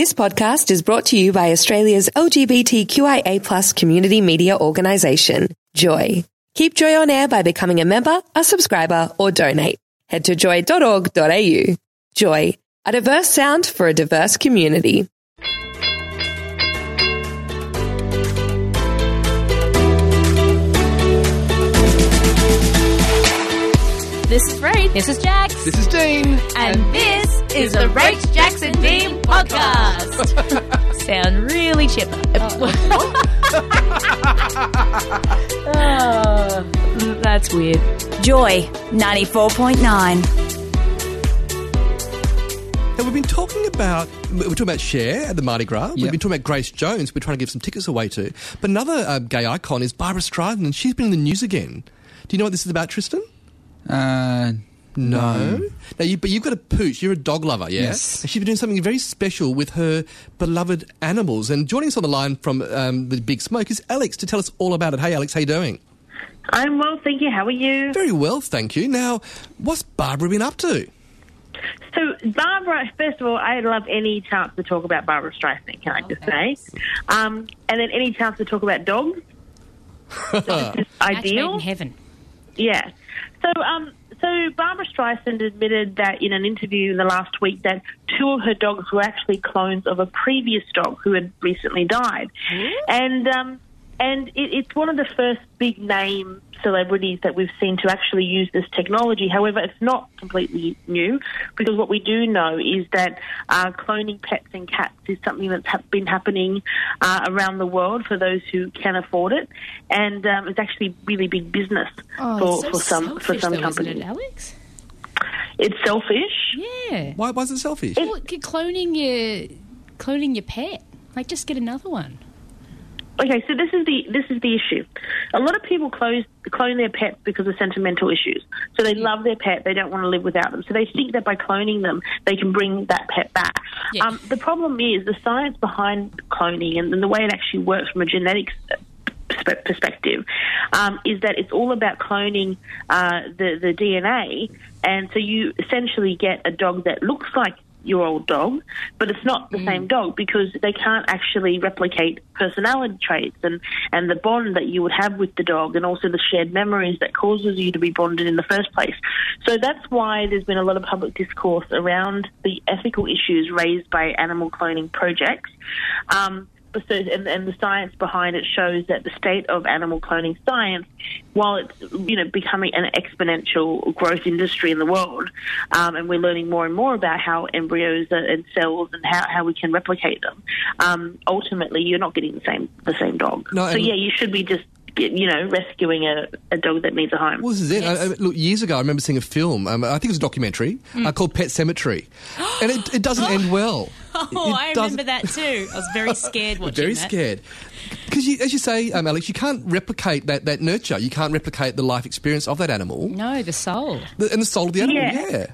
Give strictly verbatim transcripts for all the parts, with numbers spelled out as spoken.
This podcast is brought to you by Australia's L G B T Q I A plus community media organisation, Joy. Keep Joy on air by becoming a member, a subscriber, or donate. Head to joy dot org dot a u. Joy, a diverse sound for a diverse community. This is Rach. This is Jax. This is Dean. And, and this is the Rach, Jax and Dean podcast. Sound really chipper. Oh. Oh, that's weird. Joy ninety-four point nine. So we've been talking about, we're talking about Cher at the Mardi Gras. Yep. We've been talking about Grace Jones, we're trying to give some tickets away to. But another uh, gay icon is Barbra Streisand, and she's been in the news again. Do you know what this is about, Tristan? Uh, no. no. Now, you, but you've got a pooch. You're a dog lover, yeah? Yes. And she's been doing something very special with her beloved animals. And joining us on the line from um, the Big Smoke is Alex to tell us all about it. Hey, Alex, how you doing? I'm well, thank you. How are you? Very well, thank you. Now, what's Barbra been up to? So, Barbra, first of all, I love any chance to talk about Barbra Streisand, can I just say? Um, and then any chance to talk about dogs. So this is ideal. In heaven. Yeah. So, um, so Barbra Streisand admitted that in an interview in the last week that two of her dogs were actually clones of a previous dog who had recently died, mm. and um, and it, it's one of the first big name celebrities that we've seen to actually use this technology. However, it's not completely new, because what we do know is that uh, cloning pets and cats is something that's ha- been happening uh, around the world for those who can afford it, and um, it's actually really big business oh, for, so for some selfish, for some though, companies. Isn't it, Alex? It's selfish. Yeah. Why? Why is it selfish? It's, well, cloning your cloning your pet. Like, just get another one. Okay, so this is the this is the issue. A lot of people close, clone their pets because of sentimental issues. So they love their pet, they don't want to live without them. So they think that by cloning them, they can bring that pet back. Yeah. Um, the problem is the science behind cloning and, and the way it actually works from a genetics perspective um, is that it's all about cloning uh, the, the D N A. And so you essentially get a dog that looks like your old dog, but it's not the mm. same dog, because they can't actually replicate personality traits and, and the bond that you would have with the dog, and also the shared memories that causes you to be bonded in the first place. So that's why there's been a lot of public discourse around the ethical issues raised by animal cloning projects. Um, So, and, and the science behind it shows that the state of animal cloning science, while it's, you know, becoming an exponential growth industry in the world, um, and we're learning more and more about how embryos and cells and how, how we can replicate them, um, ultimately you're not getting the same the same dog. No, so yeah, you should be just, you know, rescuing a, a dog that needs a home. Well, this is it. Yes. I, I, look, years ago I remember seeing a film, um, I think it was a documentary, mm. uh, called Pet Sematary, and it, it doesn't oh. end well. Oh, it I doesn't... remember that too. I was very scared watching very that. Very scared. Because, you, as you say, um, Alex, you can't replicate that, that nurture. You can't replicate the life experience of that animal. No, the soul. The, and the soul of the animal, yeah. yeah.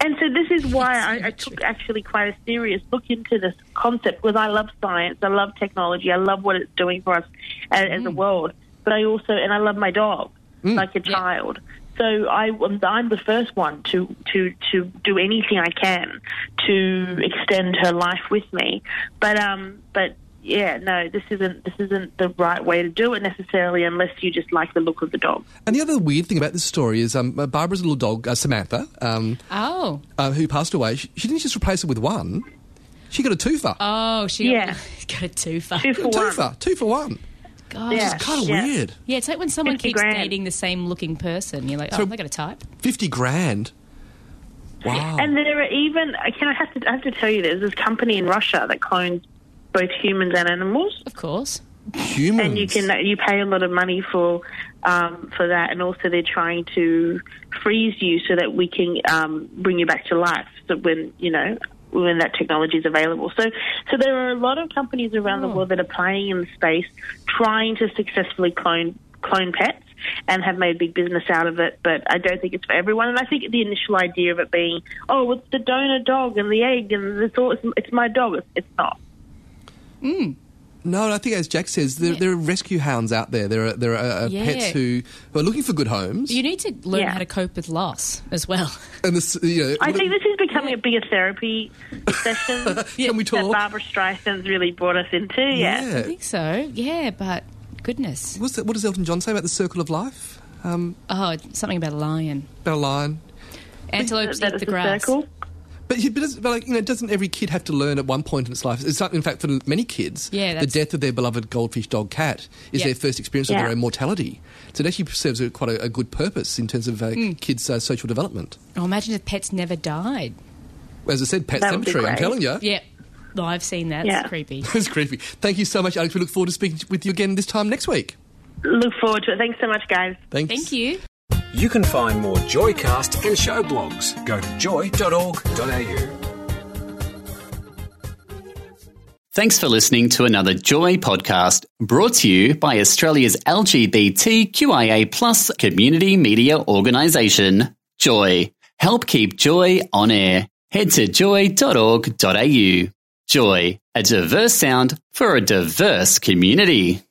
And so this is why I, I took actually quite a serious look into this concept, because I love science, I love technology, I love what it's doing for us as, mm. as a world. But I also, and I love my dog, mm. like a yeah. child. So I, I'm the first one to, to, to do anything I can to extend her life with me. But um, but yeah, no, this isn't this isn't the right way to do it necessarily, unless you just like the look of the dog. And the other weird thing about this story is um, Barbara's little dog uh, Samantha, um, oh, uh, who passed away. She, she didn't just replace it with one; she got a twofer. Oh, she yeah. got a twofer. Two for got a twofer. One. Two for one. God, yeah. It's kind of yeah. weird. Yeah, it's like when someone keeps grand. dating the same-looking person. You're like, oh, so they got a type. Fifty grand. Wow. And there are even. Can I have to I have to tell you? There's this company in Russia that clones both humans and animals. Of course. Humans. And you can you pay a lot of money for um, for that, and also they're trying to freeze you so that we can um, bring you back to life. So when you know. when that technology is available. So so there are a lot of companies around oh. the world that are playing in the space, trying to successfully clone clone pets, and have made big business out of it, but I don't think it's for everyone. And I think the initial idea of it being, oh, it's the donor dog and the egg, and it's, all, it's, it's my dog, it's, it's not. Mm. No, I think as Jack says, there, yeah. there are rescue hounds out there. There are there are uh, yeah. pets who, who are looking for good homes. You need to learn yeah. how to cope with loss as well. And this, you know, I think this is becoming yeah. a bigger therapy session. Can yeah. we talk? That Barbra Streisand's really brought us into. Yeah. yeah, I think so. Yeah, but goodness, what's that, what does Elton John say about the circle of life? Um, oh, something about a lion. About a lion. Antelopes eat the grass. Circle? But, but, but like, you know, doesn't every kid have to learn at one point in its life? It's, in fact, for many kids, yeah, the death of their beloved goldfish, dog, cat is yep. their first experience of yeah. their own mortality. So it actually serves a, quite a, a good purpose in terms of uh, mm. kids' uh, social development. Oh, imagine if pets never died. As I said, Pet Cemetery, I'm telling you. Yeah, no, I've seen that. Yeah. It's creepy. It's creepy. Thank you so much, Alex. We look forward to speaking with you again this time next week. Look forward to it. Thanks so much, guys. Thanks. Thank you. You can find more Joycast and show blogs. Go to joy dot org dot a u. Thanks for listening to another Joy podcast brought to you by Australia's L G B T Q I A plus community media organisation, Joy. Help keep Joy on air. Head to joy dot org dot a u. Joy, a diverse sound for a diverse community.